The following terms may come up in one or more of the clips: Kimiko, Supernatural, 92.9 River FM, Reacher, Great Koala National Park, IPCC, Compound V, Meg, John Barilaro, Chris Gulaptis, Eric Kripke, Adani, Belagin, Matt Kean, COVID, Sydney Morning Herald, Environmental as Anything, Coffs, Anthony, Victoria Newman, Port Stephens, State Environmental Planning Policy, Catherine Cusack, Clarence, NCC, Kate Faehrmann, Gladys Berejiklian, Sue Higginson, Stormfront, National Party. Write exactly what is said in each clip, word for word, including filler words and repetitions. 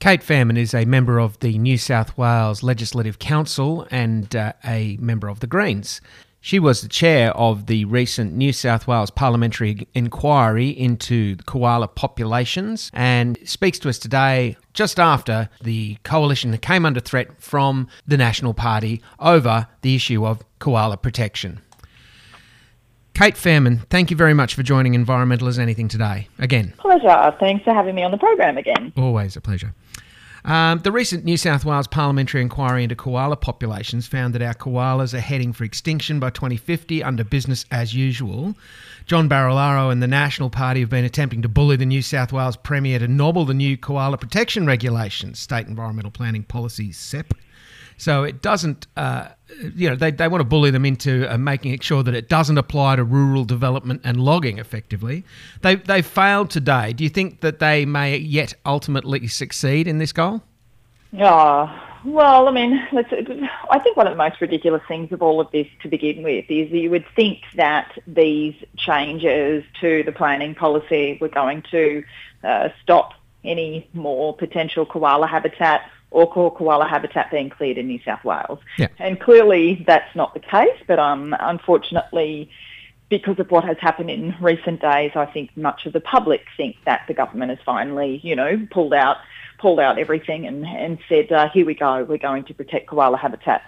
Kate Faehrmann is a member of the New South Wales Legislative Council and uh, a member of the Greens. She was the chair of the recent New South Wales parliamentary inquiry into koala populations and speaks to us today just after the coalition came under threat from the National Party over the issue of koala protection. Kate Faehrmann, thank you very much for joining Environmental as Anything today, again. Pleasure. Thanks for having me on the program again. Always a pleasure. Um, the recent New South Wales parliamentary inquiry into koala populations found that our koalas are heading for extinction by twenty fifty under business as usual. John Barilaro and the National Party have been attempting to bully the New South Wales Premier to nobble the new koala protection regulations, State Environmental Planning Policy, S E P. So it doesn't, uh, you know, they, they want to bully them into uh, making sure that it doesn't apply to rural development and logging effectively. They they failed today. Do you think that they may yet ultimately succeed in this goal? Oh, well, I mean, let's, I think one of the most ridiculous things of all of this to begin with is that you would think that these changes to the planning policy were going to uh, stop any more potential koala habitat or koala habitat being cleared in New South Wales. Yeah. And clearly that's not the case, but um, unfortunately, because of what has happened in recent days, I think much of the public think that the government has finally, you know, pulled out pulled out everything and, and said, uh, here we go, we're going to protect koala habitat.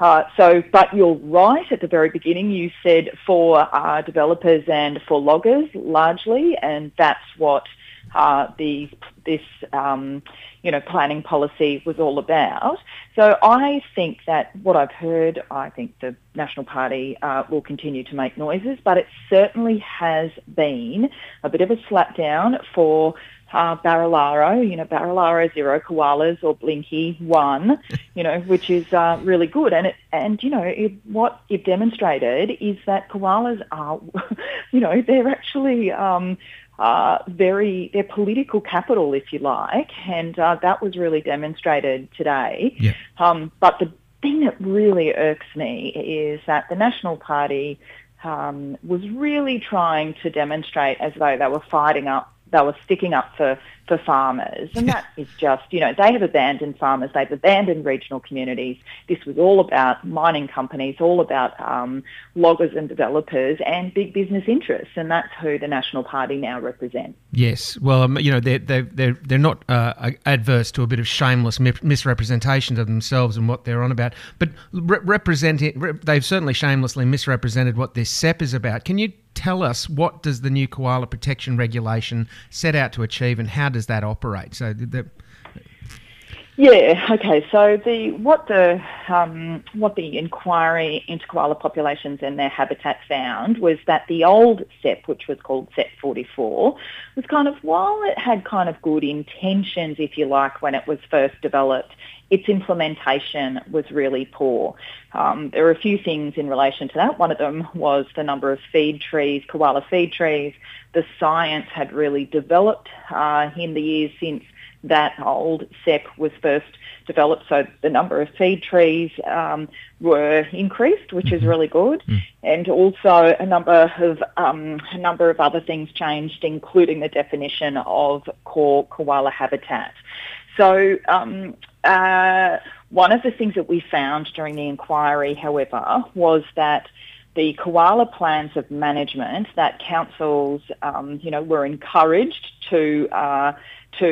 Uh, so, but you're right, at the very beginning you said for uh, developers and for loggers largely, and that's what Uh, the, this, um, you know, planning policy was all about. So I think that what I've heard, I think the National Party uh, will continue to make noises, but it certainly has been a bit of a slapdown for uh, Barilaro, you know, Barilaro zero, koalas or Blinky one, you know, which is uh, really good. And, it, and you know, it, what it demonstrated is that koalas are, you know, they're actually... Um, Uh, very, their political capital, if you like, and uh, that was really demonstrated today. Yeah. Um, but the thing that really irks me is that the National Party um, was really trying to demonstrate as though they were fighting up, they were sticking up for, for farmers, and that is just, you know, they have abandoned farmers, they've abandoned regional communities. This was all about mining companies, all about um, loggers and developers and big business interests, and that's who the National Party now represents. Yes, well, um, you know, they're, they're, they're, they're not uh, adverse to a bit of shameless mi- misrepresentation of themselves and what they're on about, but re- representing, re- they've certainly shamelessly misrepresented what this S E P is about. Can you tell us, what does the new koala protection regulation set out to achieve and how does that operate? So, the, yeah, okay. So the what the um, what the inquiry into koala populations and their habitat found was that the old S E P, which was called S E P forty-four, was kind of, while it had kind of good intentions, if you like, when it was first developed, its implementation was really poor. Um, there were a few things in relation to that. One of them was the number of feed trees, koala feed trees. The science had really developed uh, in the years since that old S E P was first developed, so the number of feed trees um, were increased, which is really good, mm. and also a number of um, a number of other things changed, including the definition of core koala habitat. So um, uh, one of the things that we found during the inquiry, however, was that the koala plans of management that councils, um, you know, were encouraged to uh, to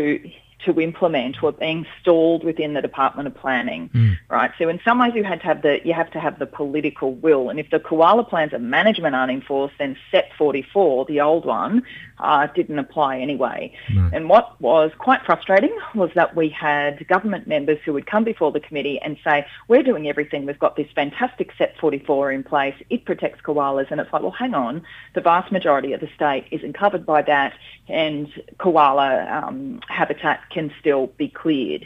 to implement were being stalled within the Department of Planning, mm. right? So in some ways you had to have the you have to have the political will, and if the koala plans of management aren't enforced, then S E P forty-four, the old one, uh, didn't apply anyway. Mm. And what was quite frustrating was that we had government members who would come before the committee and say, we're doing everything, we've got this fantastic S E P forty-four in place, it protects koalas, and it's like, well, hang on, the vast majority of the state isn't covered by that, and koala um, habitat can still be cleared.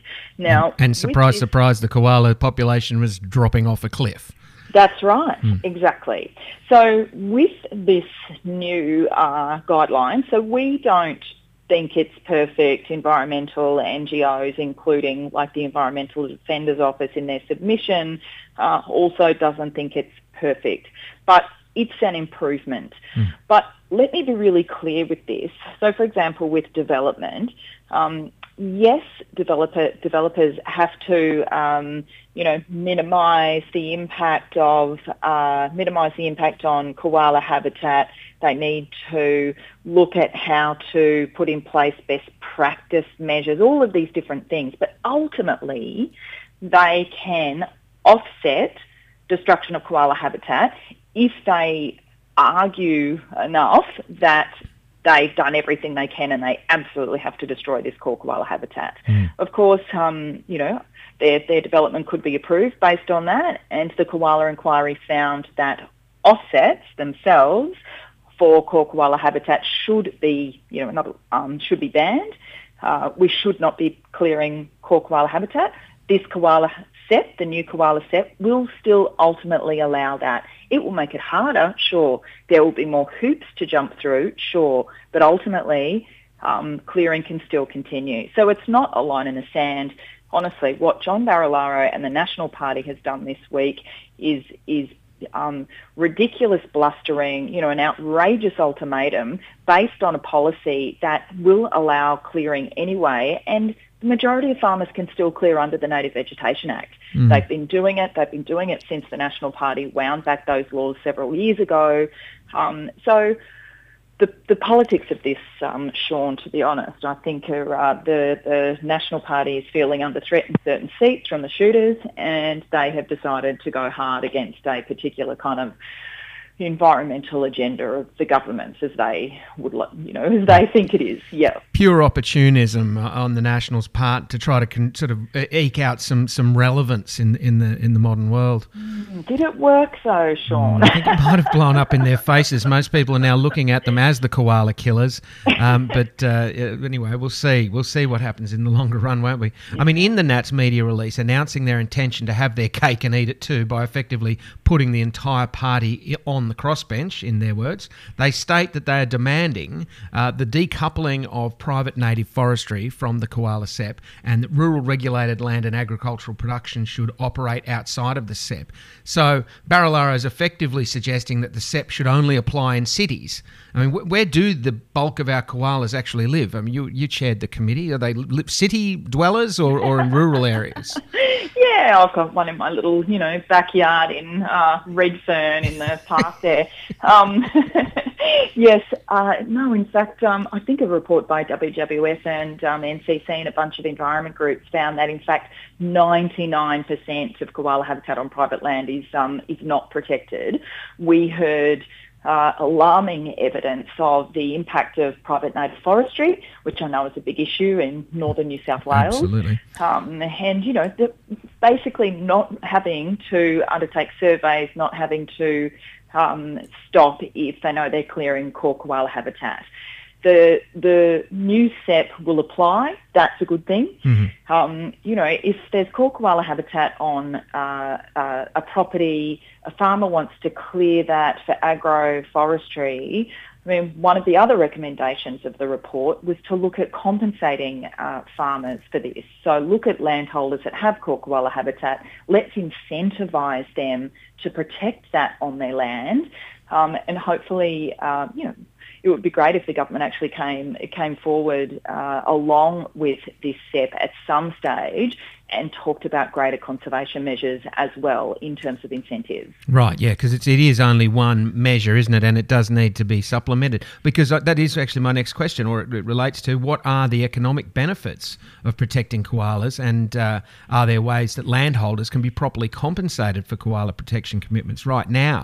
Now, and surprise, this, surprise, the koala the population was dropping off a cliff. That's right, mm. exactly. So with this new uh, guideline, so we don't think it's perfect. Environmental N G Os, including like the Environmental Defenders Office in their submission, uh, also doesn't think it's perfect. But it's an improvement. Mm. But let me be really clear with this. So, for example, with development, um, yes, developer, developers have to, um, you know, minimise the impact of uh, minimise the impact on koala habitat. They need to look at how to put in place best practice measures. All of these different things, but ultimately, they can offset destruction of koala habitat if they argue enough that they've done everything they can and they absolutely have to destroy this core koala habitat. Mm. Of course, um, you know, their, their development could be approved based on that, and the koala inquiry found that offsets themselves for core koala habitat should be, you know, not, um, should be banned. Uh, we should not be clearing core koala habitat. This koala set, the new koala set, will still ultimately allow that. It will make it harder, sure. There will be more hoops to jump through, sure. But ultimately, um, clearing can still continue. So it's not a line in the sand. Honestly, what John Barilaro and the National Party has done this week is is um, ridiculous blustering, you know, an outrageous ultimatum based on a policy that will allow clearing anyway, and the majority of farmers can still clear under the Native Vegetation Act. Mm. They've been doing it. They've been doing it since the National Party wound back those laws several years ago. Um, so the the politics of this, um, Sean, to be honest, I think are, uh, the, the National Party is feeling under threat in certain seats from the shooters, and they have decided to go hard against a particular kind of environmental agenda of the governments, as they would, you know, as they think it is. Yeah, pure opportunism on the Nationals' part to try to con- sort of eke out some, some relevance in in the in the modern world. Mm, did it work though, Sean? Mm, I think it might have blown up in their faces. Most people are now looking at them as the koala killers. Um, but uh, anyway, we'll see. We'll see what happens in the longer run, won't we? Yeah. I mean, in the Nats media release announcing their intention to have their cake and eat it too by effectively putting the entire party on the crossbench, in their words, they state that they are demanding uh, the decoupling of private native forestry from the koala S E P, and that rural regulated land and agricultural production should operate outside of the S E P. So Barilaro is effectively suggesting that the S E P should only apply in cities. I mean, wh- where do the bulk of our koalas actually live? I mean, you, you chaired the committee. Are they li- city dwellers or, or in rural areas? Yeah, I've got one in my little, you know, backyard in uh, Redfern in the park. There. Um, yes, uh, no, in fact, um, I think a report by W W F and um, N C C and a bunch of environment groups found that, in fact, ninety-nine percent of koala habitat on private land is um, is not protected. We heard uh, alarming evidence of the impact of private native forestry, which I know is a big issue in northern New South Wales. Absolutely. Um, and, you know, the, basically not having to undertake surveys, not having to Um, stop if they know they're clearing core koala habitat. The the new S E P will apply. That's a good thing. Mm-hmm. Um, you know, if there's core koala habitat on uh, uh, a property, a farmer wants to clear that for agroforestry. I mean, one of the other recommendations of the report was to look at compensating uh, farmers for this. So look at landholders that have core koala habitat. Let's incentivise them to protect that on their land. Um, and hopefully, uh, you know, it would be great if the government actually came came forward uh, along with this S E P at some stage and talked about greater conservation measures as well in terms of incentives. Right, yeah, because it is only one measure, isn't it? And it does need to be supplemented, because that is actually my next question, or it relates to what are the economic benefits of protecting koalas, and uh, are there ways that landholders can be properly compensated for koala protection commitments right now?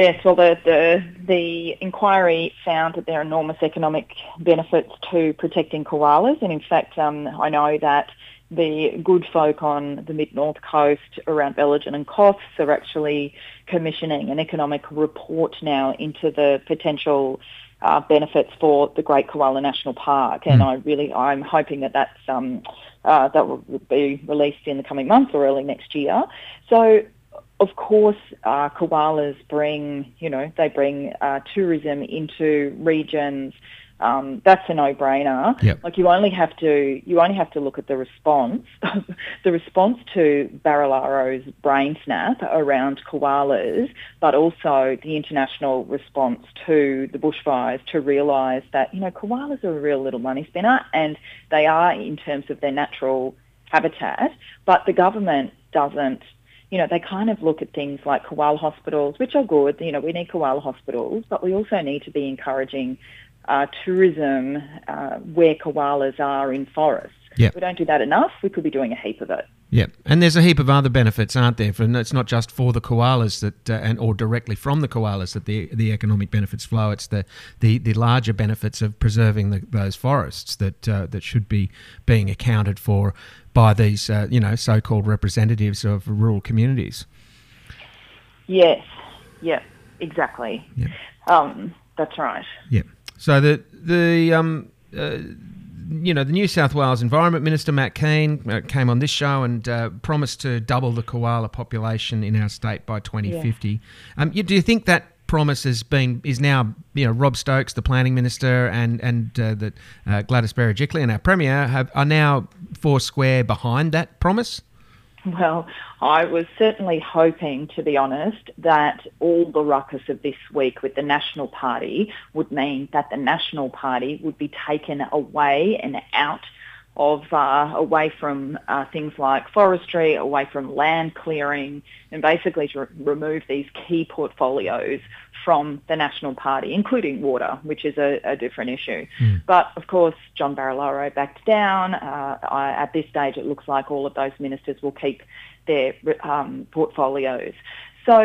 Yes, well, the, the the inquiry found that there are enormous economic benefits to protecting koalas, and in fact, um, I know that the good folk on the mid-north coast around Belagin and Coffs are actually commissioning an economic report now into the potential uh, benefits for the Great Koala National Park. And mm. I really, I'm hoping that that's, um, uh, that will be released in the coming months or early next year. So, of course, uh, koalas bring, you know, they bring uh, tourism into regions. Um, that's a no-brainer. Yep. Like you only have to, you only have to look at the response, the response to Barilaro's brain snap around koalas, but also the international response to the bushfires to realise that, you know, koalas are a real little money spinner, and they are in terms of their natural habitat. But the government doesn't. You know, they kind of look at things like koala hospitals, which are good. You know, we need koala hospitals, but we also need to be encouraging Uh, tourism uh, where koalas are in forests. Yep. We don't do that enough. We could be doing a heap of it. Yeah, and there's a heap of other benefits, aren't there? For, it's not just for the koalas that, uh, and or directly from the koalas that the the economic benefits flow. It's the the, the larger benefits of preserving the, those forests that uh, that should be being accounted for by these uh, you know so-called representatives of rural communities. Yes. Yeah. Exactly. Yep. Um, that's right. Yeah. So the the um uh, you know the New South Wales Environment Minister Matt Kean uh, came on this show and uh, promised to double the koala population in our state by twenty fifty. Yeah. Um, you, do you think that promise has been is now you know Rob Stokes, the Planning Minister, and and uh, that uh, Gladys Berejiklian, our Premier, have are now foursquare behind that promise? Well, I was certainly hoping, to be honest, that all the ruckus of this week with the National Party would mean that the National Party would be taken away and out of, uh, away from uh, things like forestry, away from land clearing, and basically to re- remove these key portfolios from the National Party, including water, which is a, a different issue. Mm. But, of course, John Barilaro backed down. Uh, I, at this stage, it looks like all of those ministers will keep their um, portfolios. So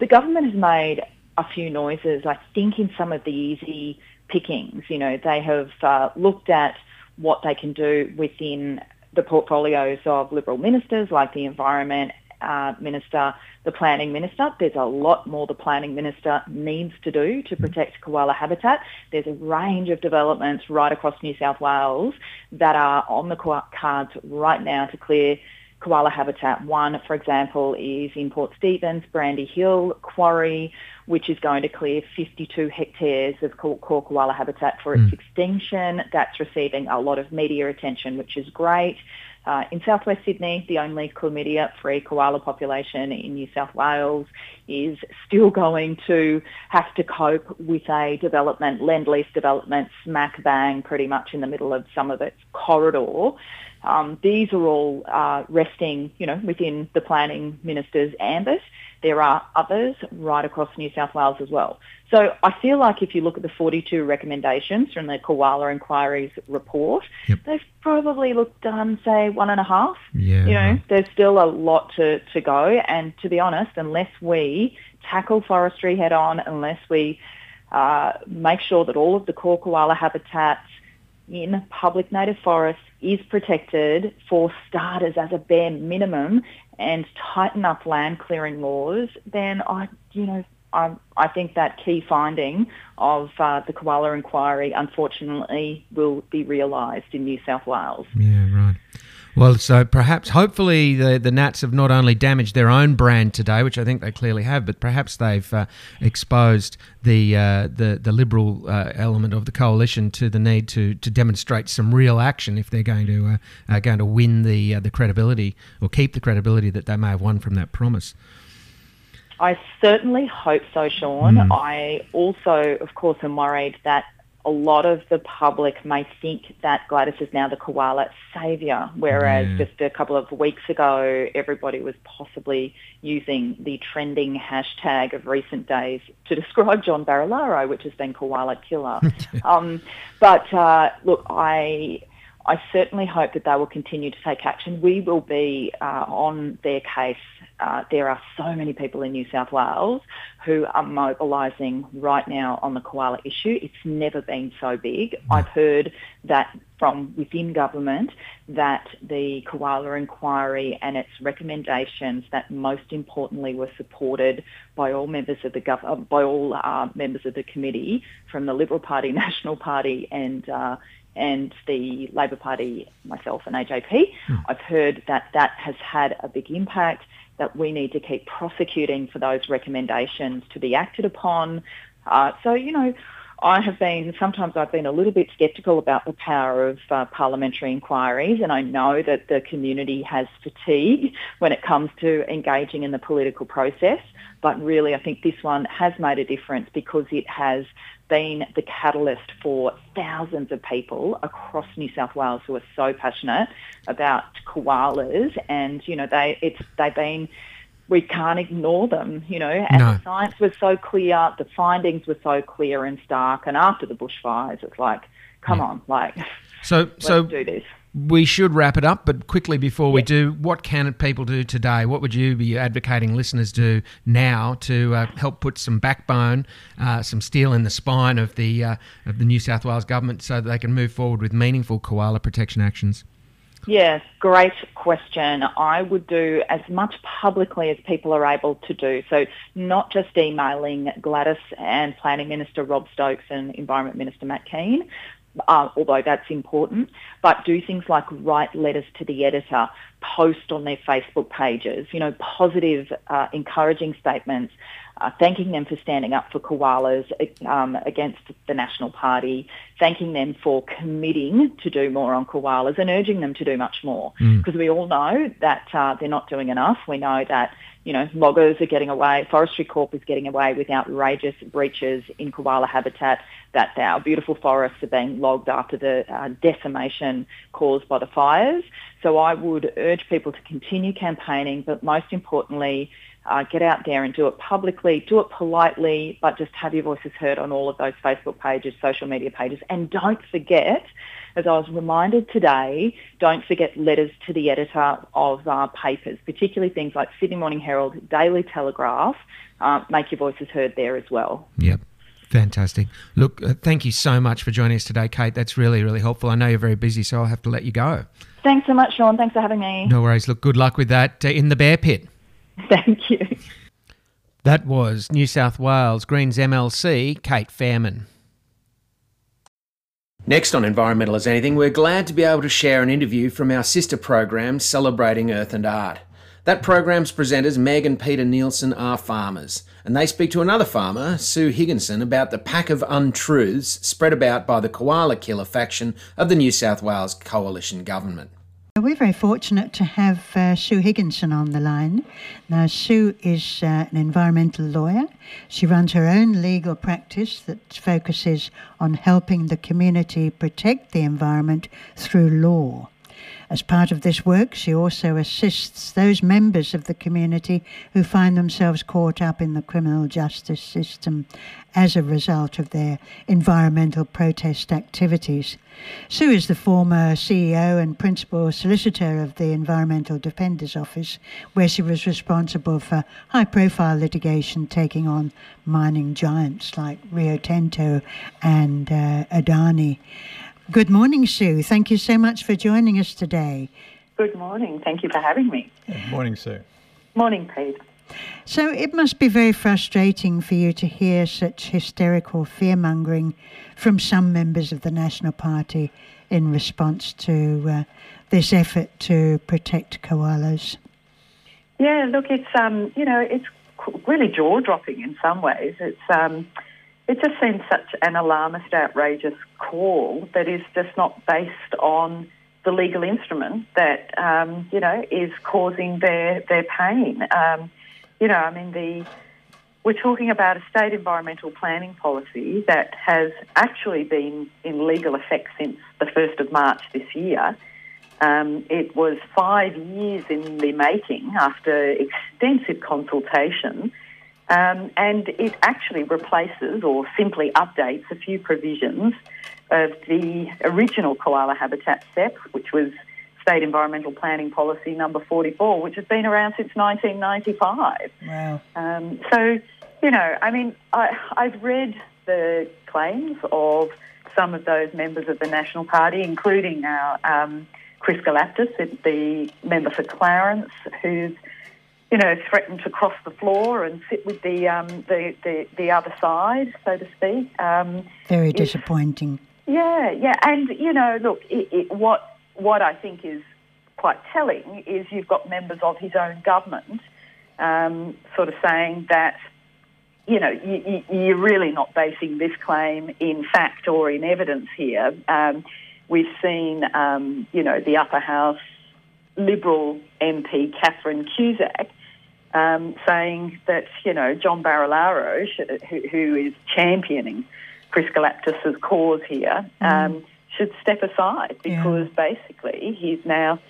the government has made a few noises, I think, in some of the easy pickings. You know, they have uh, looked at what they can do within the portfolios of Liberal ministers like the Environment uh, Minister, the Planning Minister. There's a lot more the Planning Minister needs to do to protect koala habitat. There's a range of developments right across New South Wales that are on the cards right now to clear koala habitat. One, for example, is in Port Stephens, Brandy Hill Quarry, which is going to clear fifty-two hectares of core koala habitat for its mm. extinction. That's receiving a lot of media attention, which is great. Uh, in southwest Sydney, the only chlamydia-free koala population in New South Wales is still going to have to cope with a development, Lend-Lease development, smack bang pretty much in the middle of some of its corridor. Um, these are all uh, resting, you know, within the Planning Minister's ambit. There are others right across New South Wales as well. So I feel like if you look at the forty-two recommendations from the Koala Inquiries report, yep. they've probably looked done, say, one and a half. Yeah. You know, there's still a lot to, to go. And to be honest, unless we tackle forestry head on, unless we uh, make sure that all of the core koala habitats in public native forests is protected for starters as a bare minimum, and tighten up land clearing laws, then I, you know, I, I think that key finding of uh, the Koala Inquiry, unfortunately, will be realised in New South Wales. Yeah, right. Well, so perhaps, hopefully, the, the Nats have not only damaged their own brand today, which I think they clearly have, but perhaps they've uh, exposed the uh, the the Liberal uh, element of the coalition to the need to to demonstrate some real action if they're going to uh, uh, going to win the uh, the credibility or keep the credibility that they may have won from that promise. I certainly hope so, Sean. Mm. I also, of course, am worried that a lot of the public may think that Gladys is now the koala saviour, whereas yeah. just a couple of weeks ago, everybody was possibly using the trending hashtag of recent days to describe John Barilaro, which has been koala killer. um, but uh, look, I... I certainly hope that they will continue to take action. We will be uh, on their case uh, there are so many people in New South Wales who are mobilising right now on the koala issue. It's never been so big. I've heard that from within government that the koala inquiry and its recommendations, that most importantly were supported by all members of the gov- by all uh, members of the committee from the Liberal Party, National Party, and uh, and the Labor Party, myself and A J P. Hmm. I've heard that that has had a big impact, that we need to keep prosecuting for those recommendations to be acted upon. Uh, so, you know, I have been, sometimes I've been a little bit sceptical about the power of uh, parliamentary inquiries, and I know that the community has fatigue when it comes to engaging in the political process, but really I think this one has made a difference because it has been the catalyst for thousands of people across New South Wales who are so passionate about koalas, and, you know, they it's they've been... We can't ignore them, you know, and no. The science was so clear, the findings were so clear and stark, and after the bushfires, it's like, come yeah. on, like, so, let's so do this. We should wrap it up, but quickly before we yeah. do, what can people do today? What would you be advocating listeners do now to uh, help put some backbone, uh, some steel in the spine of the, uh, of the New South Wales government so that they can move forward with meaningful koala protection actions? Yes, great question. I would do as much publicly as people are able to do. So not just emailing Gladys and Planning Minister Rob Stokes and Environment Minister Matt Kean, uh, although that's important, but do things like write letters to the editor, post on their Facebook pages, you know, positive, uh, encouraging statements, uh, thanking them for standing up for koalas um, against the National Party, thanking them for committing to do more on koalas and urging them to do much more, because mm. we all know that uh, they're not doing enough. We know that, you know, loggers are getting away, Forestry Corp is getting away with outrageous breaches in koala habitat, that our beautiful forests are being logged after the uh, decimation caused by the fires. So I would urge people to continue campaigning, but most importantly, uh, get out there and do it publicly, do it politely, but just have your voices heard on all of those Facebook pages, social media pages. And don't forget, as I was reminded today, don't forget letters to the editor of our papers, particularly things like Sydney Morning Herald, Daily Telegraph. Uh, make your voices heard there as well. Yep. Fantastic. Look, uh, thank you so much for joining us today, Kate. That's really, really helpful. I know you're very busy, so I'll have to let you go. Thanks so much, Sean. Thanks for having me. No worries. Look, good luck with that uh, in the bear pit. Thank you. That was New South Wales Greens M L C, Kate Faehrmann. Next on Environmental as Anything, we're glad to be able to share an interview from our sister program, Celebrating Earth and Art. That program's presenters, Meg and Peter Nielsen, are farmers, and they speak to another farmer, Sue Higginson, about the pack of untruths spread about by the koala killer faction of the New South Wales coalition government. We're very fortunate to have uh, Sue Higginson on the line. Now, Sue is uh, an environmental lawyer. She runs her own legal practice that focuses on helping the community protect the environment through law. As part of this work, she also assists those members of the community who find themselves caught up in the criminal justice system as a result of their environmental protest activities. Sue is the former C E O and principal solicitor of the Environmental Defenders Office, where she was responsible for high-profile litigation taking on mining giants like Rio Tinto and uh, Adani. Good morning, Sue. Thank you so much for joining us today. Good morning. Thank you for having me. Good morning, Sue. Morning, Pete. So it must be very frustrating for you to hear such hysterical fear-mongering from some members of the National Party in response to uh, this effort to protect koalas. Yeah, look, it's, um, you know, it's really jaw-dropping in some ways. It's... Um, It just seems such an alarmist, outrageous call that is just not based on the legal instrument that, um, you know, is causing their, their pain. Um, you know, I mean, the we're talking about a state environmental planning policy that has actually been in legal effect since the first of March this year. Um, it was five years in the making after extensive consultation. Um, and it actually replaces or simply updates a few provisions of the original koala habitat S E P, which was State Environmental Planning Policy number forty-four, which has been around since nineteen ninety-five. Wow. Um, so, you know, I mean, I, I've read the claims of some of those members of the National Party, including our um, Chris Gulaptis, the member for Clarence, who's, you know, threatened to cross the floor and sit with the um, the, the, the other side, so to speak. Um, Very disappointing. Yeah, yeah. And, you know, look, it, it, what what I think is quite telling is you've got members of his own government um, sort of saying that, you know, you, you, you're really not basing this claim in fact or in evidence here. Um, we've seen, um, you know, the upper house Liberal M P Catherine Cusack um, saying that, you know, John Barilaro, who, who is championing Chris Gulaptis' cause here, um, mm. should step aside because yeah. basically he's now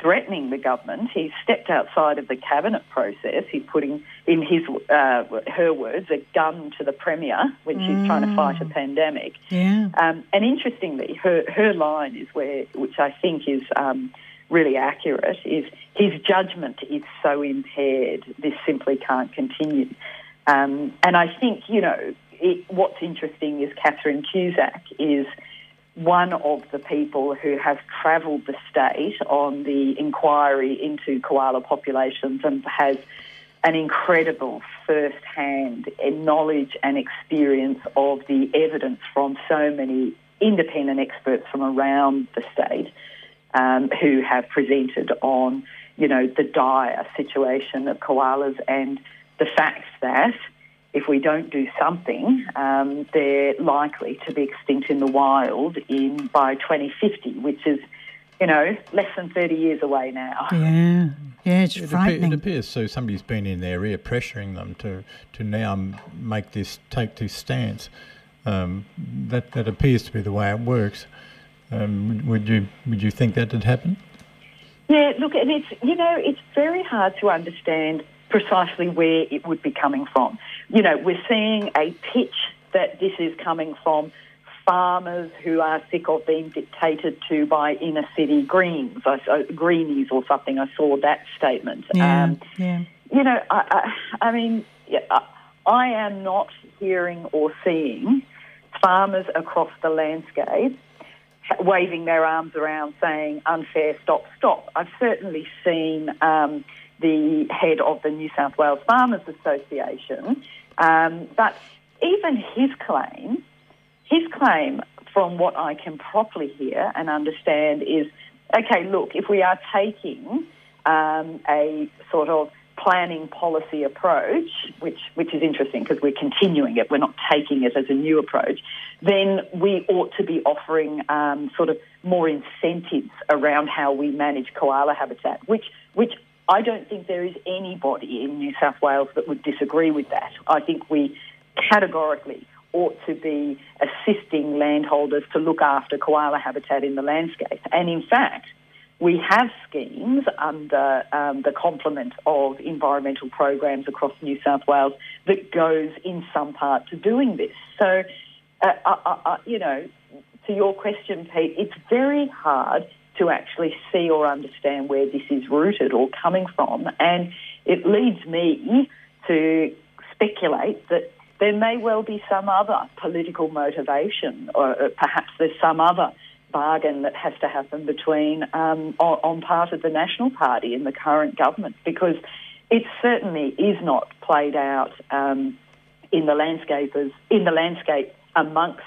threatening the government. He's stepped outside of the cabinet process. He's putting, in his uh, her words, a gun to the Premier when mm. she's trying to fight a pandemic. Yeah. Um, and interestingly, her, her line is where, which I think is... Um, really accurate, is his judgment is so impaired, this simply can't continue. Um, and I think, you know, it, what's interesting is Catherine Cusack is one of the people who have travelled the state on the inquiry into koala populations and has an incredible first-hand knowledge and experience of the evidence from so many independent experts from around the state. Um, who have presented on, you know, the dire situation of koalas and the fact that if we don't do something, um, they're likely to be extinct in the wild in by twenty fifty, which is, you know, less than thirty years away now. Yeah, yeah, it's it frightening. Appear, it appears so somebody's been in their ear pressuring them to, to now make this, take this stance. Um, that, that appears to be the way it works. Um, would you would you think that did happen? Yeah, look, and it's, you know, it's very hard to understand precisely where it would be coming from. You know, we're seeing a pitch that this is coming from farmers who are sick of being dictated to by inner city greens, I, uh, greenies or something. I saw that statement. Yeah, um, yeah. You know, I, I, I mean, I am not hearing or seeing farmers across the landscape waving their arms around saying, unfair, stop, stop. I've certainly seen um, the head of the New South Wales Farmers Association, um, but even his claim, his claim from what I can properly hear and understand is, okay, look, if we are taking um, a sort of planning policy approach, which which is interesting because we're continuing it, we're not taking it as a new approach, then we ought to be offering um, sort of more incentives around how we manage koala habitat, which which I don't think there is anybody in New South Wales that would disagree with that. I think we categorically ought to be assisting landholders to look after koala habitat in the landscape. And in fact, we have schemes under um, the complement of environmental programs across New South Wales that goes in some part to doing this. So, uh, uh, uh, you know, to your question, Pete, it's very hard to actually see or understand where this is rooted or coming from. And it leads me to speculate that there may well be some other political motivation, or perhaps there's some other bargain that has to happen between um, on, on part of the National Party and the current government, because it certainly is not played out um, in the landscape as, in the landscape amongst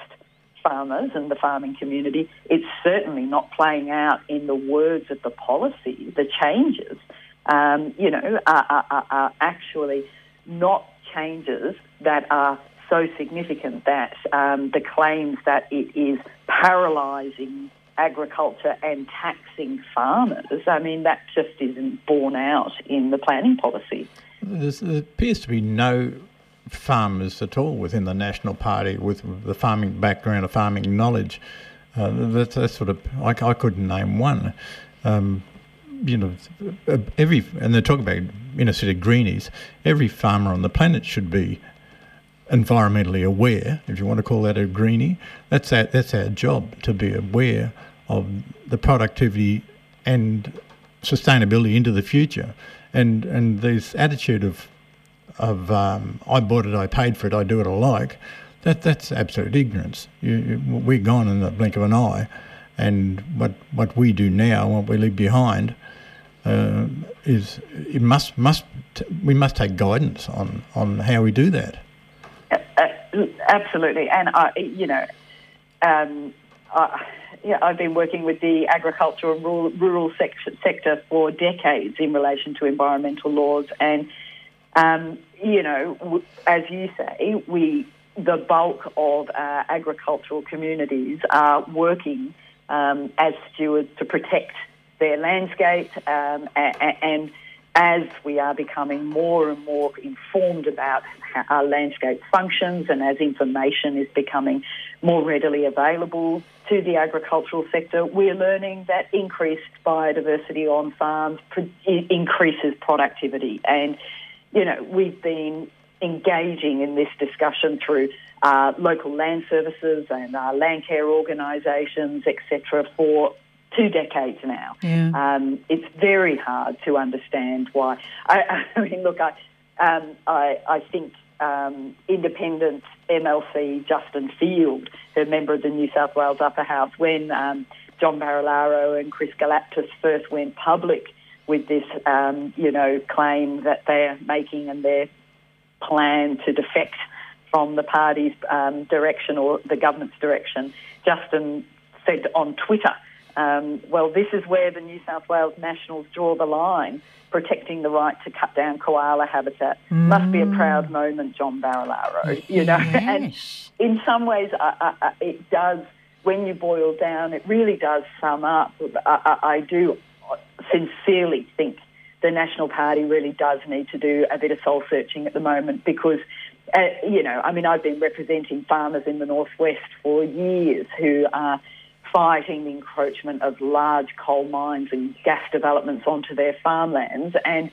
farmers and the farming community. It's certainly not playing out in the words of the policy. The changes, um, you know, are, are, are actually not changes that are so significant that um, the claims that it is paralysing agriculture and taxing farmers, I mean, that just isn't borne out in the planning policy. There's, there appears to be no farmers at all within the National Party with the farming background or farming knowledge. Uh, that's, that's sort of, I, I couldn't name one. Um, you know, every, and they talk about inner city greenies, every farmer on the planet should be environmentally aware, if you want to call that a greenie. That's our, that's our job, to be aware of the productivity and sustainability into the future. And and this attitude of of um, I bought it, I paid for it, I do what I like, that that's absolute ignorance. You, you, we're gone in the blink of an eye, and what what we do now, what we leave behind, uh, is it must must t- we must take guidance on, on how we do that. Uh, uh, absolutely, and I you know. Um, I, yeah, I've been working with the agricultural and rural, rural sec- sector for decades in relation to environmental laws, and um, you know, w- as you say, we the bulk of uh, agricultural communities are working um, as stewards to protect their landscape, um, a- a- and as we are becoming more and more informed about how our landscape functions, and as information is becoming more readily available to the agricultural sector, we're learning that increased biodiversity on farms increases productivity. And, you know, we've been engaging in this discussion through uh, local land services and our land care organisations, et cetera, for two decades now. Yeah. Um, it's very hard to understand why. I, I mean, look, I, um, I, I think... Um, independent M L C Justin Field, her member of the New South Wales Upper House, when um, John Barilaro and Chris Gulaptis first went public with this, um, you know, claim that they're making and their plan to defect from the party's um, direction or the government's direction, Justin said on Twitter, um, well, this is where the New South Wales Nationals draw the line. Protecting the right to cut down koala habitat mm. must be a proud moment, John Barilaro. You know, yes. And in some ways, I, I, it does. When you boil down, it really does sum up. I, I, I do sincerely think the National Party really does need to do a bit of soul searching at the moment because, uh, you know, I mean, I've been representing farmers in the northwest for years who are fighting the encroachment of large coal mines and gas developments onto their farmlands, and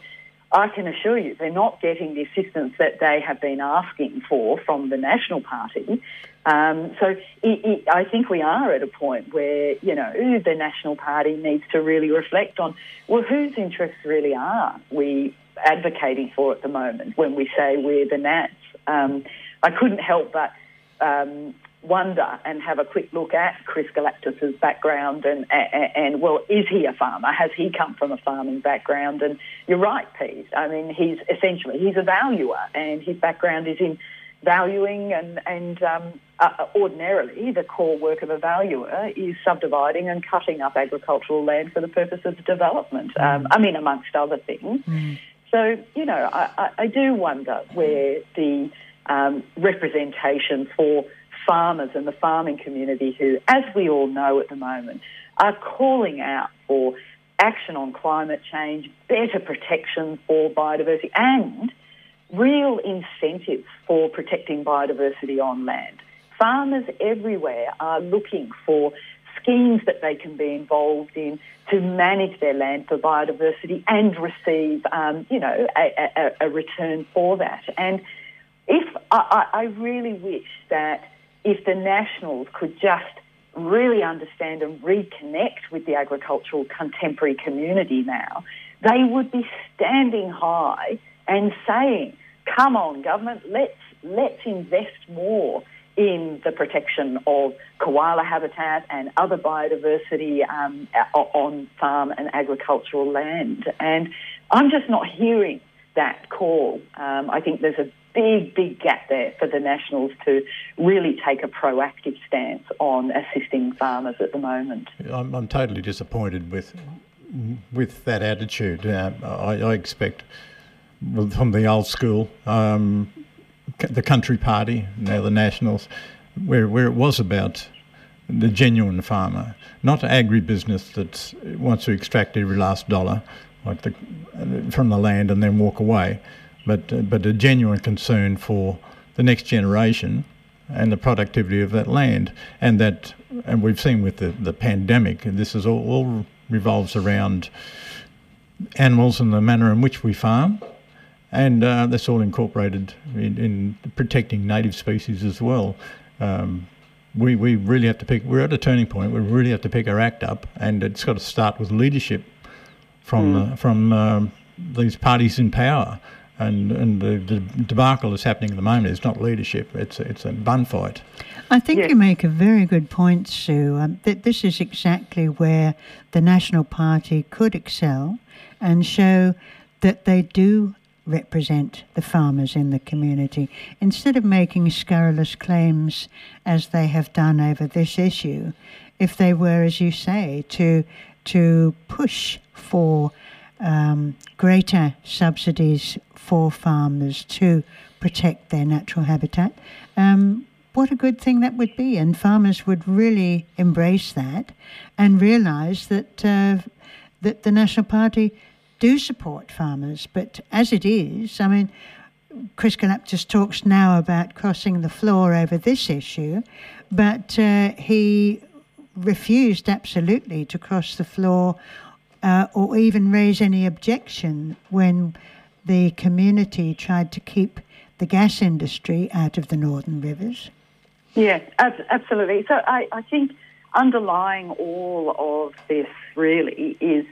I can assure you they're not getting the assistance that they have been asking for from the National Party. Um, so it, it, I think we are at a point where, you know, the National Party needs to really reflect on, well, whose interests really are we advocating for at the moment when we say we're the Nats? Um, I couldn't help but... Um, wonder and have a quick look at Chris Gulaptis' background and, and, and, well, is he a farmer? Has he come from a farming background? And you're right, Pete. I mean, he's essentially, he's a valuer, and his background is in valuing and, and um, uh, ordinarily the core work of a valuer is subdividing and cutting up agricultural land for the purpose of development, um, I mean, amongst other things. Mm. So, you know, I, I, I do wonder where the um, representation for farmers and the farming community who, as we all know at the moment, are calling out for action on climate change, better protection for biodiversity and real incentives for protecting biodiversity on land. Farmers everywhere are looking for schemes that they can be involved in to manage their land for biodiversity and receive, um, you know, a, a, a return for that. And if I, I really wish that if the Nationals could just really understand and reconnect with the agricultural contemporary community now, they would be standing high and saying, come on, government, let's let's invest more in the protection of koala habitat and other biodiversity um, on farm and agricultural land. And I'm just not hearing that call. Um, I think there's a big, big gap there for the Nationals to really take a proactive stance on assisting farmers at the moment. I'm, I'm totally disappointed with with that attitude. Uh, I, I expect from the old school, um, the Country Party, now the Nationals, where where it was about the genuine farmer, not agribusiness that wants to extract every last dollar like the, from the land and then walk away. But but a genuine concern for the next generation and the productivity of that land, and that and we've seen with the, the pandemic, and this is all, all revolves around animals and the manner in which we farm, and uh, that's all incorporated in, in protecting native species as well. Um, we, we really have to pick, we're at a turning point, we really have to pick our act up, and it's got to start with leadership from, mm. uh, from um, these parties in power. And, and the, the debacle that's happening at the moment is not leadership, it's, it's a bun fight. I think yes. you make a very good point, Sue. Um, that this is exactly where the National Party could excel and show that they do represent the farmers in the community. Instead of making scurrilous claims as they have done over this issue, if they were, as you say, to, to push for Um, greater subsidies for farmers to protect their natural habitat, um, what a good thing that would be. And farmers would really embrace that and realise that, uh, that the National Party do support farmers. But as it is, I mean, Chris Gulaptis talks now about crossing the floor over this issue, but uh, he refused absolutely to cross the floor Uh, or even raise any objection when the community tried to keep the gas industry out of the Northern Rivers. Yeah, ab- absolutely. So I, I think underlying all of this really is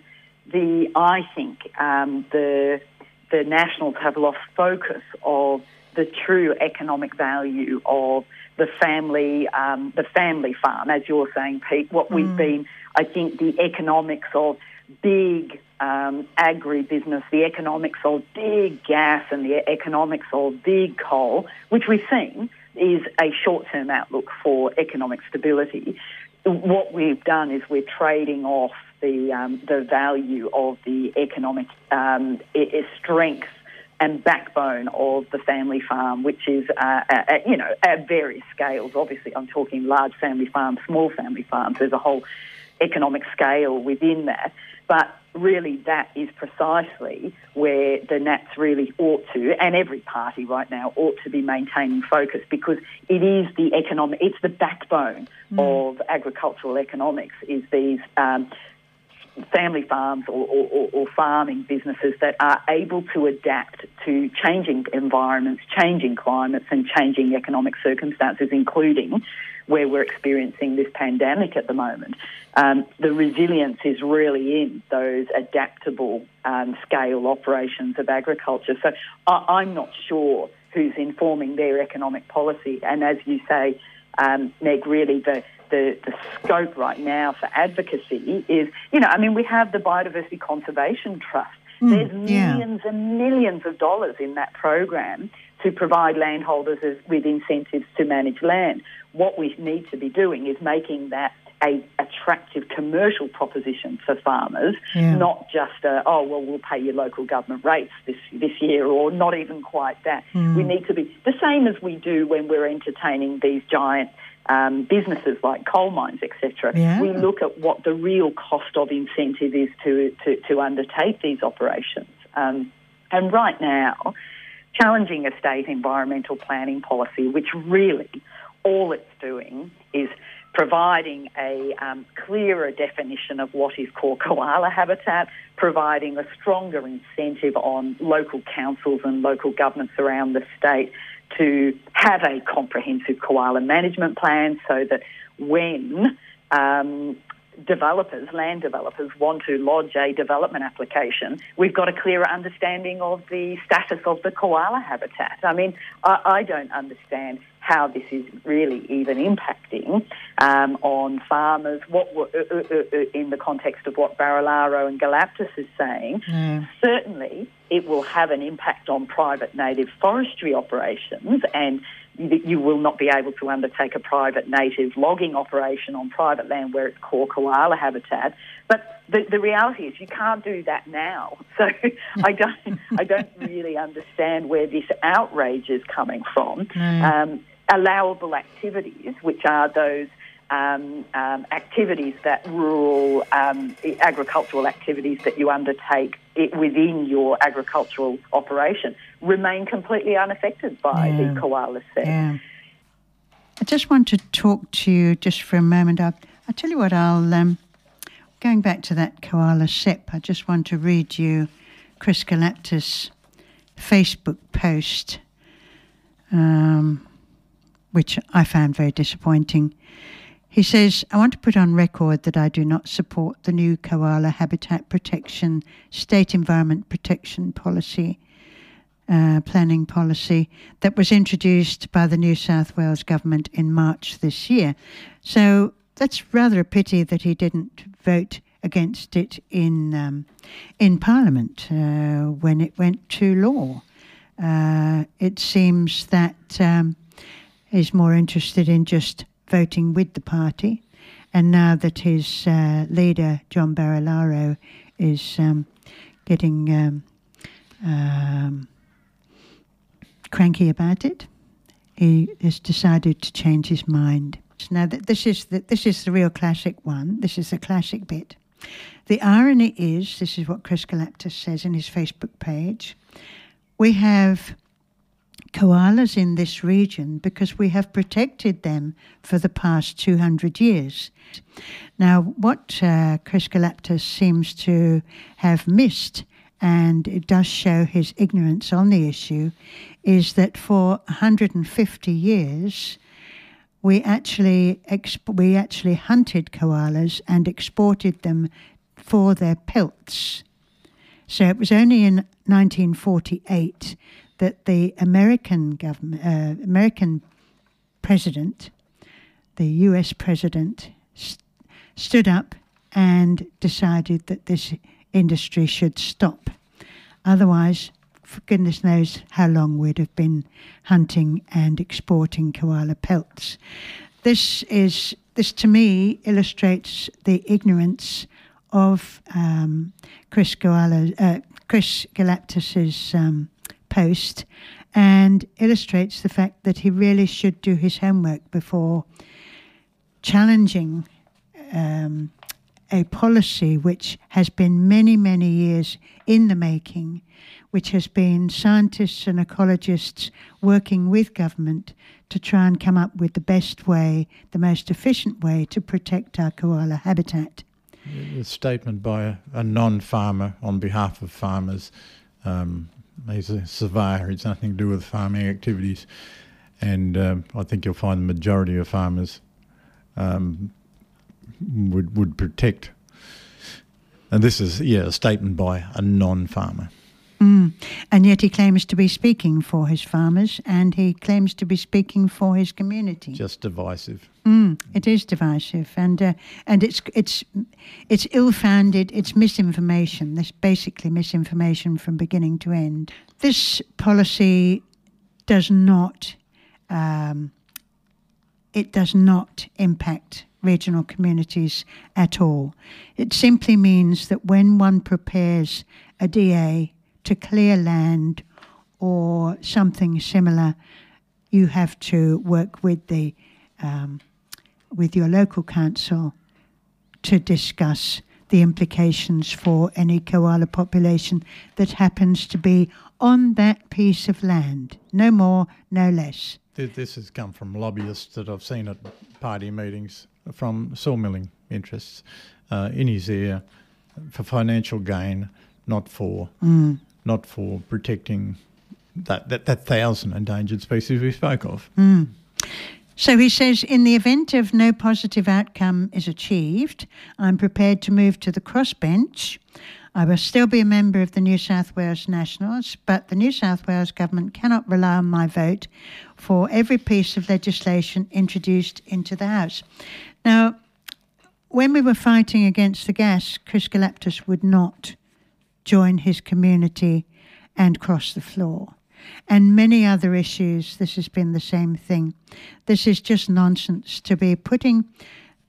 the, I think, um, the the Nationals have lost focus of the true economic value of the family, um, the family farm, as you're saying, Pete. What mm. we've been, I think, the economics of big um, agribusiness, the economics of big gas and the economics of big coal, which we've seen is a short-term outlook for economic stability. What we've done is we're trading off the um, the value of the economic um, strength and backbone of the family farm, which is, uh, at, you know, at various scales. Obviously, I'm talking large family farms, small family farms. There's a whole economic scale within that, but really that is precisely where the Nats really ought to, and every party right now ought to be maintaining focus, because it is the economic, it's the backbone mm. of agricultural economics, is these um, family farms or, or, or farming businesses that are able to adapt to changing environments, changing climates and changing economic circumstances, including where we're experiencing this pandemic at the moment. Um, the resilience is really in those adaptable um, scale operations of agriculture. So I- I'm not sure who's informing their economic policy. And as you say, um, Meg, really the, the, the scope right now for advocacy is, you know, I mean, we have the Biodiversity Conservation Trust. Mm, There's millions yeah. and millions of dollars in that program to provide landholders as, with incentives to manage land. What we need to be doing is making that an attractive commercial proposition for farmers, yeah. not just, a, oh, well, we'll pay your local government rates this this year, or not even quite that. Mm. We need to be the same as we do when we're entertaining these giant um, businesses like coal mines, et cetera. Yeah. We look at what the real cost of incentive is to, to, to undertake these operations. Um, and right now, challenging a state environmental planning policy, which really all it's doing is providing a um, clearer definition of what is core koala habitat, providing a stronger incentive on local councils and local governments around the state to have a comprehensive koala management plan, so that when um, developers, land developers, want to lodge a development application, we've got a clearer understanding of the status of the koala habitat. I mean, I, I don't understand how this is really even impacting um, on farmers, what were, uh, uh, uh, in the context of what Barilaro and Gulaptis is saying. Mm. Certainly it will have an impact on private native forestry operations, and you will not be able to undertake a private native logging operation on private land where it's core koala habitat. But the, the reality is you can't do that now. So I don't I don't really understand where this outrage is coming from. Mm. Um, allowable activities, which are those um, um, activities that rural um, agricultural activities that you undertake it within your agricultural operation, remain completely unaffected by yeah. the koala set. Yeah. I just want to talk to you just for a moment. I'll, I'll tell you what, I'll um, going back to that koala S E P, I just want to read you Chris Gulaptis' Facebook post. Um, which I found very disappointing. He says, I want to put on record that I do not support the new koala habitat protection, state environment protection policy, uh, planning policy that was introduced by the New South Wales government in March this year. So that's rather a pity that he didn't vote against it in, um, in Parliament uh, when it went to law. Uh, it seems that um, he's more interested in just voting with the party, and now that his uh, leader, John Barilaro, is um, getting um, um, cranky about it, he has decided to change his mind. So now that this is the, this is the real classic one. This is the classic bit. The irony is, this is what Chris Gulaptis says in his Facebook page, we have koalas in this region because we have protected them for the past two hundred years. Now, what uh, Chris Gulaptis seems to have missed, and it does show his ignorance on the issue, is that for one hundred fifty years, we actually exp- we actually hunted koalas and exported them for their pelts. So it was only in nineteen forty-eight that the American government, uh, American president, the U S president, st- stood up and decided that this industry should stop. Otherwise, for goodness knows how long we'd have been hunting and exporting koala pelts. This is this to me illustrates the ignorance of um, Chris Gulaptis, uh, Chris Galaptis's um, post, and illustrates the fact that he really should do his homework before challenging um, a policy which has been many, many years in the making, which has been scientists and ecologists working with government to try and come up with the best way, the most efficient way to protect our koala habitat. The statement by a, a non-farmer on behalf of farmers, um, he's a surveyor, it's nothing to do with farming activities, and um, I think you'll find the majority of farmers um, would, would protect. And this is, yeah, a statement by a non-farmer. Mm. And yet he claims to be speaking for his farmers, and he claims to be speaking for his community. Just divisive. Mm. It is divisive, and uh, and it's it's it's ill-founded. It's misinformation. This basically misinformation from beginning to end. This policy does not um, it does not impact regional communities at all. It simply means that when one prepares a D A to clear land or something similar, you have to work with the um, with your local council to discuss the implications for any koala population that happens to be on that piece of land. No more, no less. This has come from lobbyists that I've seen at party meetings, from sawmilling interests, uh, in his ear, for financial gain, not for... Mm. Not for protecting that, that, that thousand endangered species we spoke of. Mm. So he says, in the event of no positive outcome is achieved, I'm prepared to move to the crossbench. I will still be a member of the New South Wales Nationals, but the New South Wales government cannot rely on my vote for every piece of legislation introduced into the House. Now, when we were fighting against the gas, Chris Gulaptis would not join his community and cross the floor. And many other issues, this has been the same thing. This is just nonsense to be putting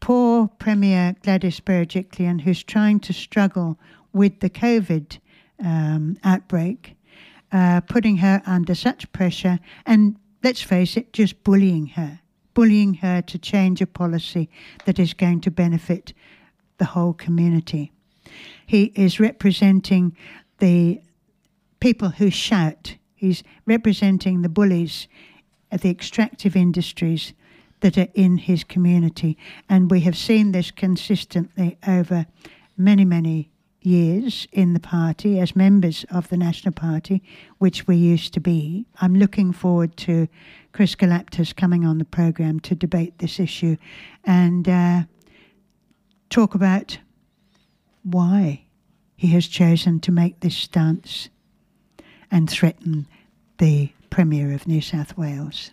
poor Premier Gladys Berejiklian, who's trying to struggle with the COVID um, outbreak, uh, putting her under such pressure and, let's face it, just bullying her, bullying her to change a policy that is going to benefit the whole community. He is representing the people who shout. He's representing the bullies at the extractive industries that are in his community. And we have seen this consistently over many, many years in the party as members of the National Party, which we used to be. I'm looking forward to Chris Gulaptis coming on the programme to debate this issue and uh, talk about why he has chosen to make this stance and threaten the Premier of New South Wales.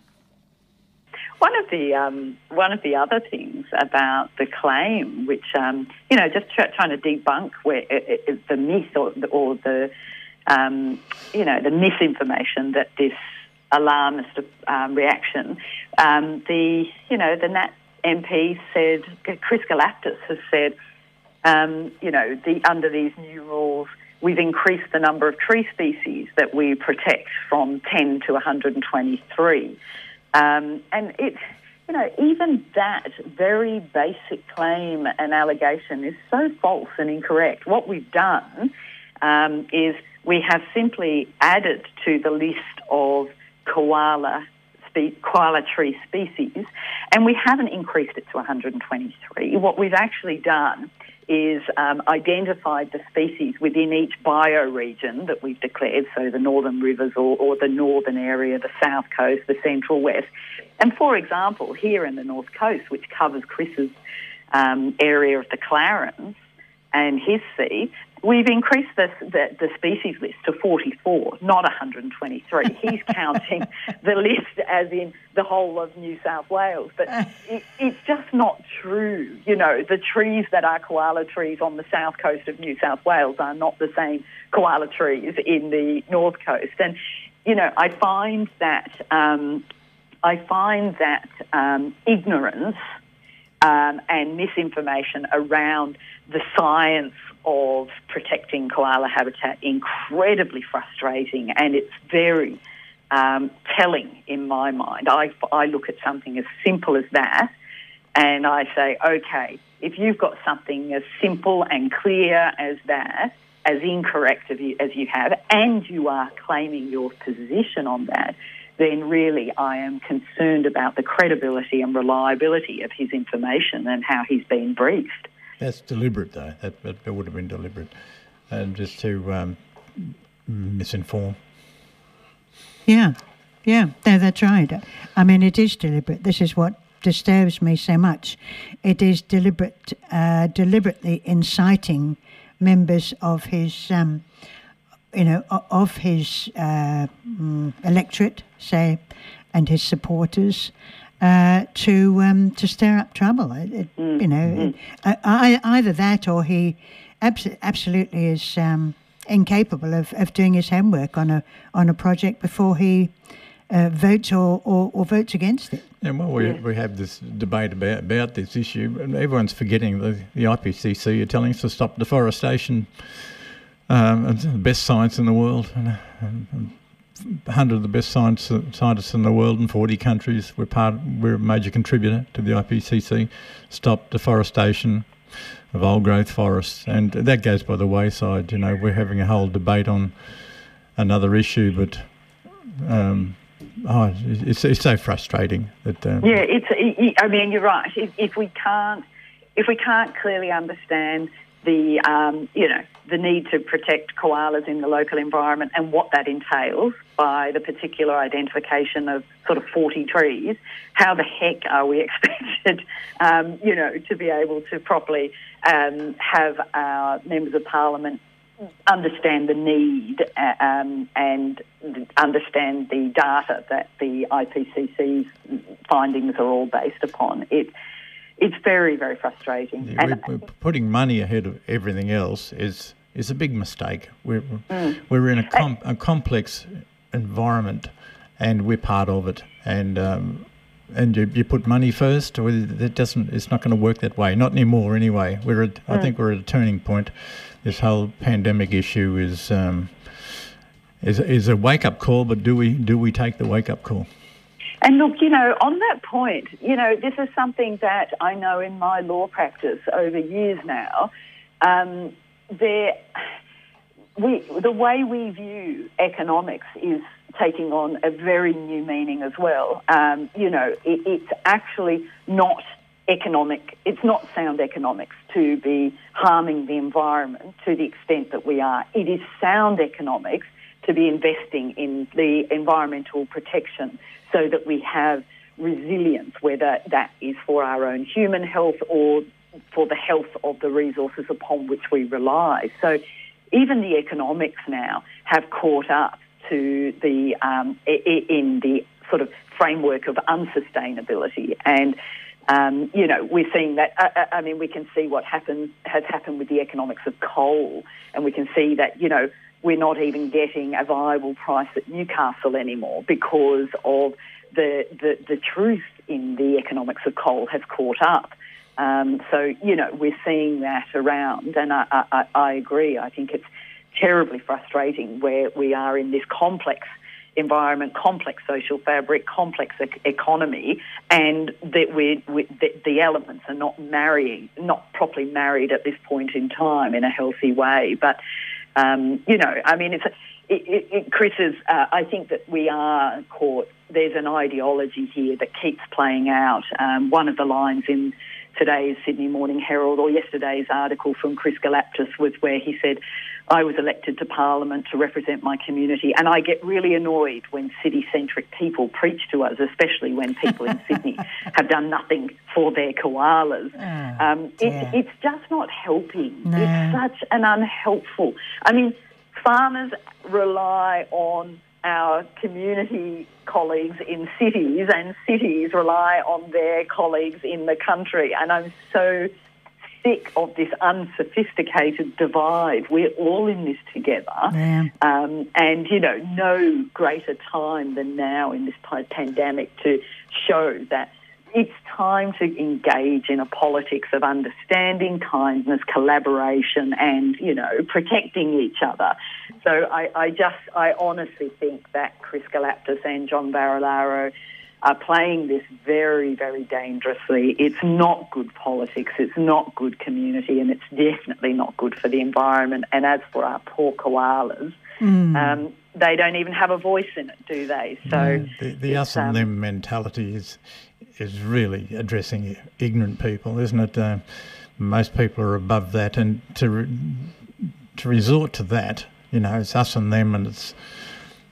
One of the um, one of the other things about the claim, which um, you know, just try, trying to debunk where it, it, the myth or the, or the um, you know, the misinformation that this alarmist um, reaction, um, the you know the Nat M P said, Chris Gulaptis has said, um, you know, the under these new rules, we've increased the number of tree species that we protect from ten to one hundred twenty-three. Um, and it, you know, even that very basic claim and allegation is so false and incorrect. What we've done um, is we have simply added to the list of koala spe- koala tree species, and we haven't increased it to one hundred twenty-three. What we've actually done is um, identified the species within each bioregion that we've declared, so the Northern Rivers or, or the northern area, the South Coast, the Central West. And, for example, here in the North Coast, which covers Chris's um, area of the Clarence and his sea, we've increased the, the, the species list to forty-four, not one hundred twenty-three. He's counting the list as in the whole of New South Wales. But it, it's just not true. You know, the trees that are koala trees on the south coast of New South Wales are not the same koala trees in the north coast. And, you know, I find that, um, I find that um, ignorance Um, and misinformation around the science of protecting koala habitat incredibly frustrating, and it's very um, telling in my mind. I, I look at something as simple as that and I say, okay, if you've got something as simple and clear as that, as incorrect as you, as you have, and you are claiming your position on that, then really I am concerned about the credibility and reliability of his information and how he's been briefed. That's deliberate, though. That, that, that would have been deliberate, and just to um, misinform. Yeah, yeah, no, that's right. I mean, it is deliberate. This is what disturbs me so much. It is deliberate, uh, deliberately inciting members of his... Um, you know, of his uh, electorate, say, and his supporters, uh, to um, to stir up trouble. It, it, mm. You know, mm. it, I, either that or he abs- absolutely is um, incapable of, of doing his homework on a on a project before he uh, votes or, or, or votes against it. And while we yeah. we have this debate about, about this issue, everyone's forgetting the, the I P C C are telling us to stop deforestation. Um, it's the best science in the world, one hundred of the best science, scientists in the world in forty countries. We're part. We're a major contributor to the I P C C. Stop deforestation of old-growth forests, and that goes by the wayside. You know, we're having a whole debate on another issue, but um, oh, it's it's so frustrating that. Um, yeah, it's. It, I mean, you're right. If, if we can't, if we can't clearly understand the, um, you know, the need to protect koalas in the local environment and what that entails by the particular identification of sort of forty trees, how the heck are we expected, um, you know, to be able to properly um, have our members of parliament understand the need um, and understand the data that the I P C C's findings are all based upon? It, It's very, very frustrating. Yeah, and we're, we're putting money ahead of everything else is is a big mistake. We're mm. we're in a, com- a complex environment, and we're part of it. And um, and you, you put money first. Or it doesn't. It's not going to work that way. Not anymore, anyway. We're at, mm. I think we're at a turning point. This whole pandemic issue is um, is is a wake up call. But do we do we take the wake up call? And look, you know, on that point, you know, this is something that I know in my law practice over years now. Um, there, we the way we view economics is taking on a very new meaning as well. Um, you know, it, it's actually not economic, it's not sound economics to be harming the environment to the extent that we are. It is sound economics to be investing in the environmental protection so that we have resilience, whether that is for our own human health or for the health of the resources upon which we rely. So even the economics now have caught up to the um, in the sort of framework of unsustainability. And Um, you know, we're seeing that, I, I mean, we can see what happens, has happened with the economics of coal, and we can see that, you know, we're not even getting a viable price at Newcastle anymore because of the the, the truth in the economics of coal has caught up. Um, so, you know, we're seeing that around, and I, I, I agree. I think it's terribly frustrating where we are in this complex environment, complex social fabric, complex ec- economy, and that we're, we, the, the elements are not marrying, not properly married at this point in time in a healthy way. But um, you know, I mean, it's it, it, it, Chris is. Uh, I think that we are caught. There's an ideology here that keeps playing out. Um, one of the lines in today's Sydney Morning Herald or yesterday's article from Chris Gulaptis was where he said, "I was elected to Parliament to represent my community, and I get really annoyed when city-centric people preach to us, especially when people in Sydney have done nothing for their koalas." Oh, um, it, it's just not helping. No. It's such an unhelpful... I mean, farmers rely on our community colleagues in cities, and cities rely on their colleagues in the country. And I'm so sick of this unsophisticated divide. We're all in this together. Yeah. Um, and, you know, no greater time than now in this pandemic to show that it's time to engage in a politics of understanding, kindness, collaboration, and, you know, protecting each other. So I, I just, I honestly think that Chris Gulaptis and John Barilaro are playing this very, very dangerously. It's not good politics, it's not good community, and it's definitely not good for the environment. And as for our poor koalas, mm. um, they don't even have a voice in it, do they? So mm. The, the us and um, them mentality is is really addressing ignorant people, isn't it? Uh, most people are above that, and to re- to resort to that, you know, it's us and them, and it's...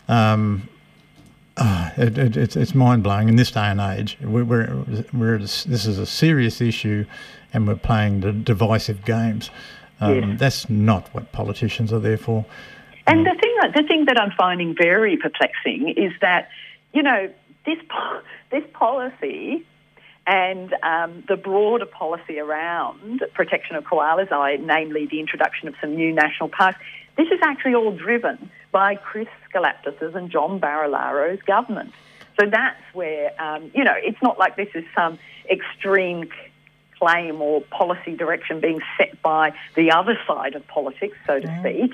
Um, Oh, it, it, it's it's mind-blowing in this day and age. We're, we're, we're this is a serious issue, and we're playing the divisive games. Um, yeah. That's not what politicians are there for. And um, the thing, the thing that I'm finding very perplexing is that, you know, this this policy and um, the broader policy around protection of koalas, I, namely the introduction of some new national parks, this is actually all driven by Chris Gulaptis and John Barilaro's government. So that's where, um, you know, it's not like this is some extreme claim or policy direction being set by the other side of politics, so to mm. speak.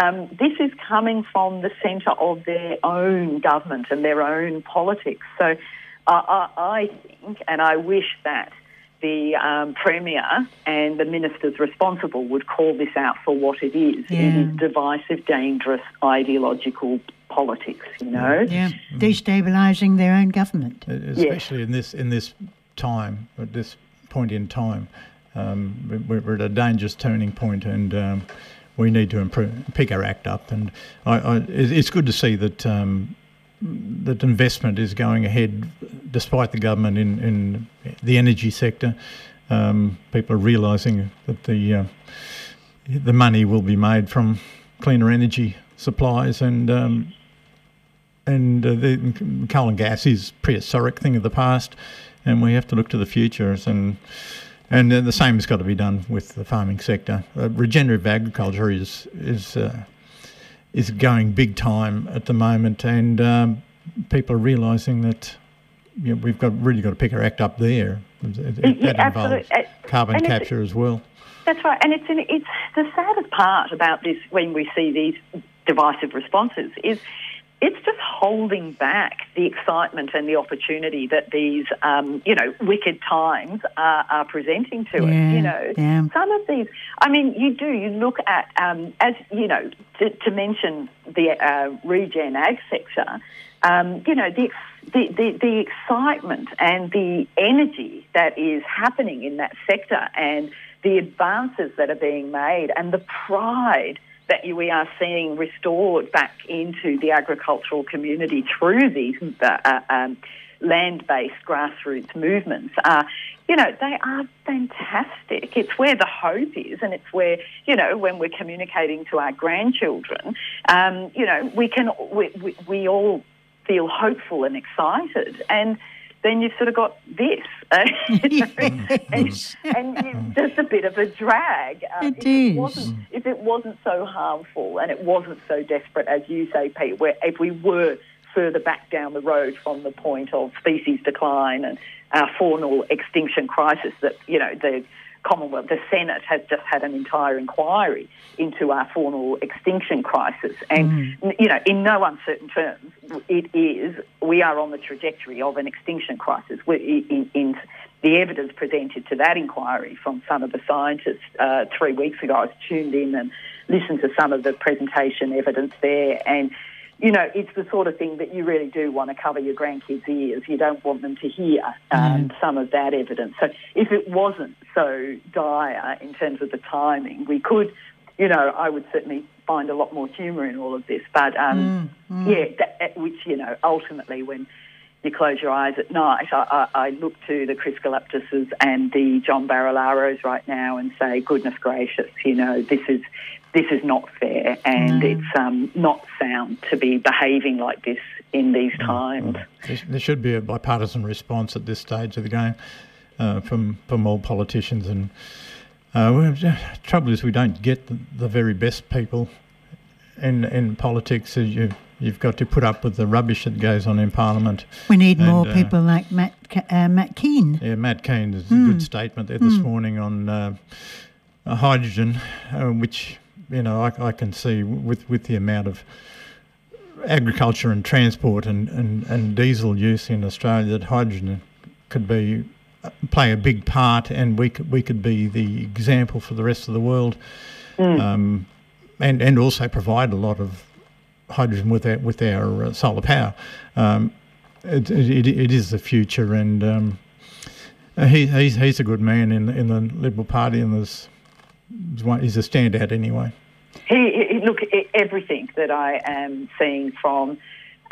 Um, this is coming from the centre of their own government and their own politics. So uh, I think, and I wish that the um, Premier and the ministers responsible would call this out for what it is. Yeah. It is divisive, dangerous, ideological politics, you know? Yeah, destabilising their own government. Especially yes. in this in this time, at this point in time. Um, we're, we're at a dangerous turning point, and um, we need to improve, pick our act up. And I, I, it's good to see that um, that investment is going ahead despite the government in, in the energy sector. Um, people are realising that the uh, the money will be made from cleaner energy supplies, and um, and uh, the coal and gas is a prehistoric thing of the past, and we have to look to the future. And and the same has got to be done with the farming sector. Uh, regenerative agriculture is is uh, is going big time at the moment, and um, people are realising that, you know, we've got really got to pick our act up there. That yeah, involves carbon and capture as well. That's right, and it's an, it's the saddest part about this when we see these divisive responses is it's just holding back the excitement and the opportunity that these, um, you know, wicked times are, are presenting to us. Yeah, you know, yeah. Some of these, I mean, you do, you look at, um, as, you know, to, to mention the uh, regen ag sector, um, you know, the the, the, the excitement and the energy that is happening in that sector and the advances that are being made and the pride that we are seeing restored back into the agricultural community through these uh, um, land-based grassroots movements are, you know, they are fantastic. It's where the hope is, and it's where, you know, when we're communicating to our grandchildren, um, you know, we can we, we, we all feel hopeful and excited, and then you've sort of got this, uh, you know, and, and just a bit of a drag. Um, it if is. It wasn't, if it wasn't so harmful and it wasn't so desperate, as you say, Pete, where if we were further back down the road from the point of species decline and our faunal extinction crisis that, you know, the Commonwealth, the Senate has just had an entire inquiry into our faunal extinction crisis. And, mm. you know, in no uncertain terms, it is, we are on the trajectory of an extinction crisis. We're in, in the evidence presented to that inquiry from some of the scientists uh, three weeks ago, I was tuned in and listened to some of the presentation evidence there, and you know, it's the sort of thing that you really do want to cover your grandkids' ears. You don't want them to hear um, mm. some of that evidence. So if it wasn't so dire in terms of the timing, we could, you know, I would certainly find a lot more humour in all of this. But, um, mm. Mm. yeah, that, which, you know, ultimately when you close your eyes at night, I, I, I look to the Chris Gulaptises and the John Barilaros right now and say, goodness gracious, you know, this is... This is not fair, and no. it's um, not sound to be behaving like this in these times. There should be a bipartisan response at this stage of the game uh, from from all politicians. And uh, the trouble is, we don't get the, the very best people in in politics. So you you've got to put up with the rubbish that goes on in Parliament. We need and, more uh, people like Matt uh, Matt Kean. Yeah, Matt Kean is mm. a good statement there this mm. morning on uh, hydrogen, uh, which. You know, I, I can see with, with the amount of agriculture and transport and, and, and diesel use in Australia that hydrogen could be play a big part, and we could, we could be the example for the rest of the world, mm. um, and and also provide a lot of hydrogen with our, with our uh, solar power. Um, it, it it is the future, and um, he he's he's a good man in in the Liberal Party, and there's. He's a standout anyway. He, he look everything that I am seeing from,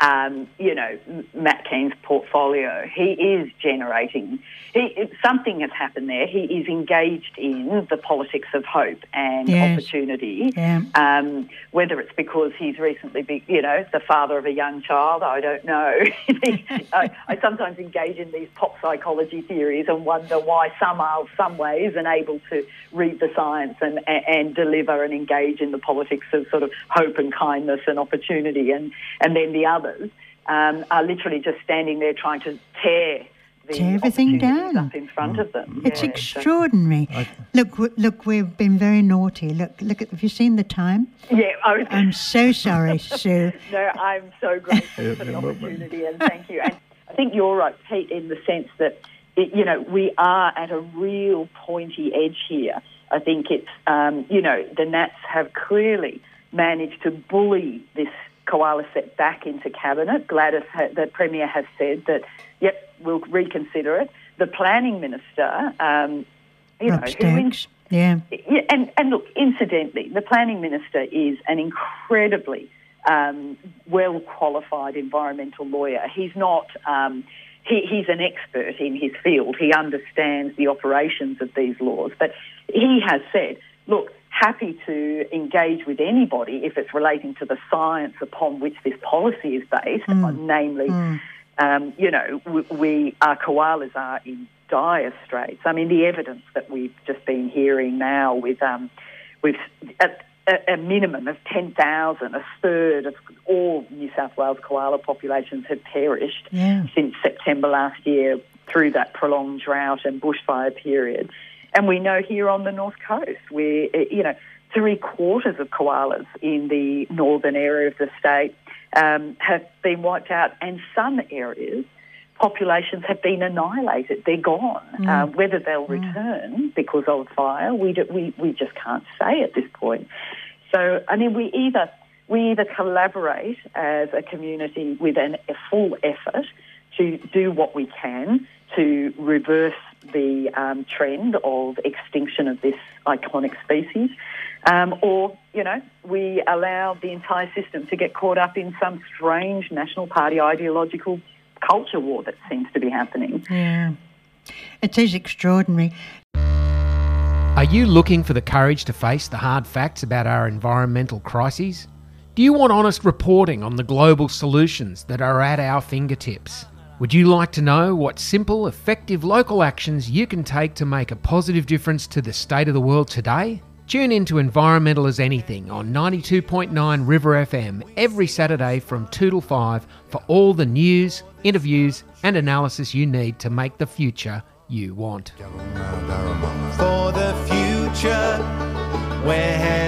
um, you know, Matt Kean's portfolio. He is generating. He something has happened there. He is engaged in the politics of hope and yes. opportunity. Yeah. Um, whether it's because he's recently, be, you know, the father of a young child, I don't know. I, I sometimes engage in these pop psychology theories and wonder why some are, some ways, unable to read the science and, and, and deliver and engage in the politics of sort of hope and kindness and opportunity, and and then the other. Um, are literally just standing there trying to tear the tear everything down up in front of them. It's yeah, extraordinary. So. Look, w- look, we've been very naughty. Look, look. At, have you seen the time? Yeah, I I'm so sorry, Sue. No, I'm so grateful yeah, for the opportunity and thank you. And I think you're right, Pete, in the sense that it, you know we are at a real pointy edge here. I think it's um, you know the Nats have clearly managed to bully this. Koala set back into cabinet. Gladys, the Premier, has said that, yep, we'll reconsider it. The Planning Minister, um, you Rob know, Stokes. Who in, yeah, yeah, and and look, incidentally, the Planning Minister is an incredibly um, well qualified environmental lawyer. He's not. Um, He, he's an expert in his field. He understands the operations of these laws. But he has said, look, happy to engage with anybody if it's relating to the science upon which this policy is based, mm. namely, mm. um, you know, we, we our koalas are in dire straits. I mean, the evidence that we've just been hearing now with, um, with at a, a minimum of ten thousand, a third of all New South Wales koala populations have perished yeah. since September last year through that prolonged drought and bushfire period. And we know here on the North Coast, where, you know, three quarters of koalas in the northern area of the state um, have been wiped out, and some areas, populations have been annihilated. They're gone. Mm. Uh, whether they'll mm. return because of fire, we, do, we, we just can't say at this point. So, I mean, we either, we either collaborate as a community with an, a full effort to do what we can to reverse the um, trend of extinction of this iconic species. Um, or, you know, we allow the entire system to get caught up in some strange National Party ideological culture war that seems to be happening. Yeah, it is extraordinary. Are you looking for the courage to face the hard facts about our environmental crises? Do you want honest reporting on the global solutions that are at our fingertips? Would you like to know what simple, effective local actions you can take to make a positive difference to the state of the world today? Tune in to Environmental as Anything on ninety-two point nine River F M every Saturday from two till five for all the news, interviews and analysis you need to make the future you want. For the future, where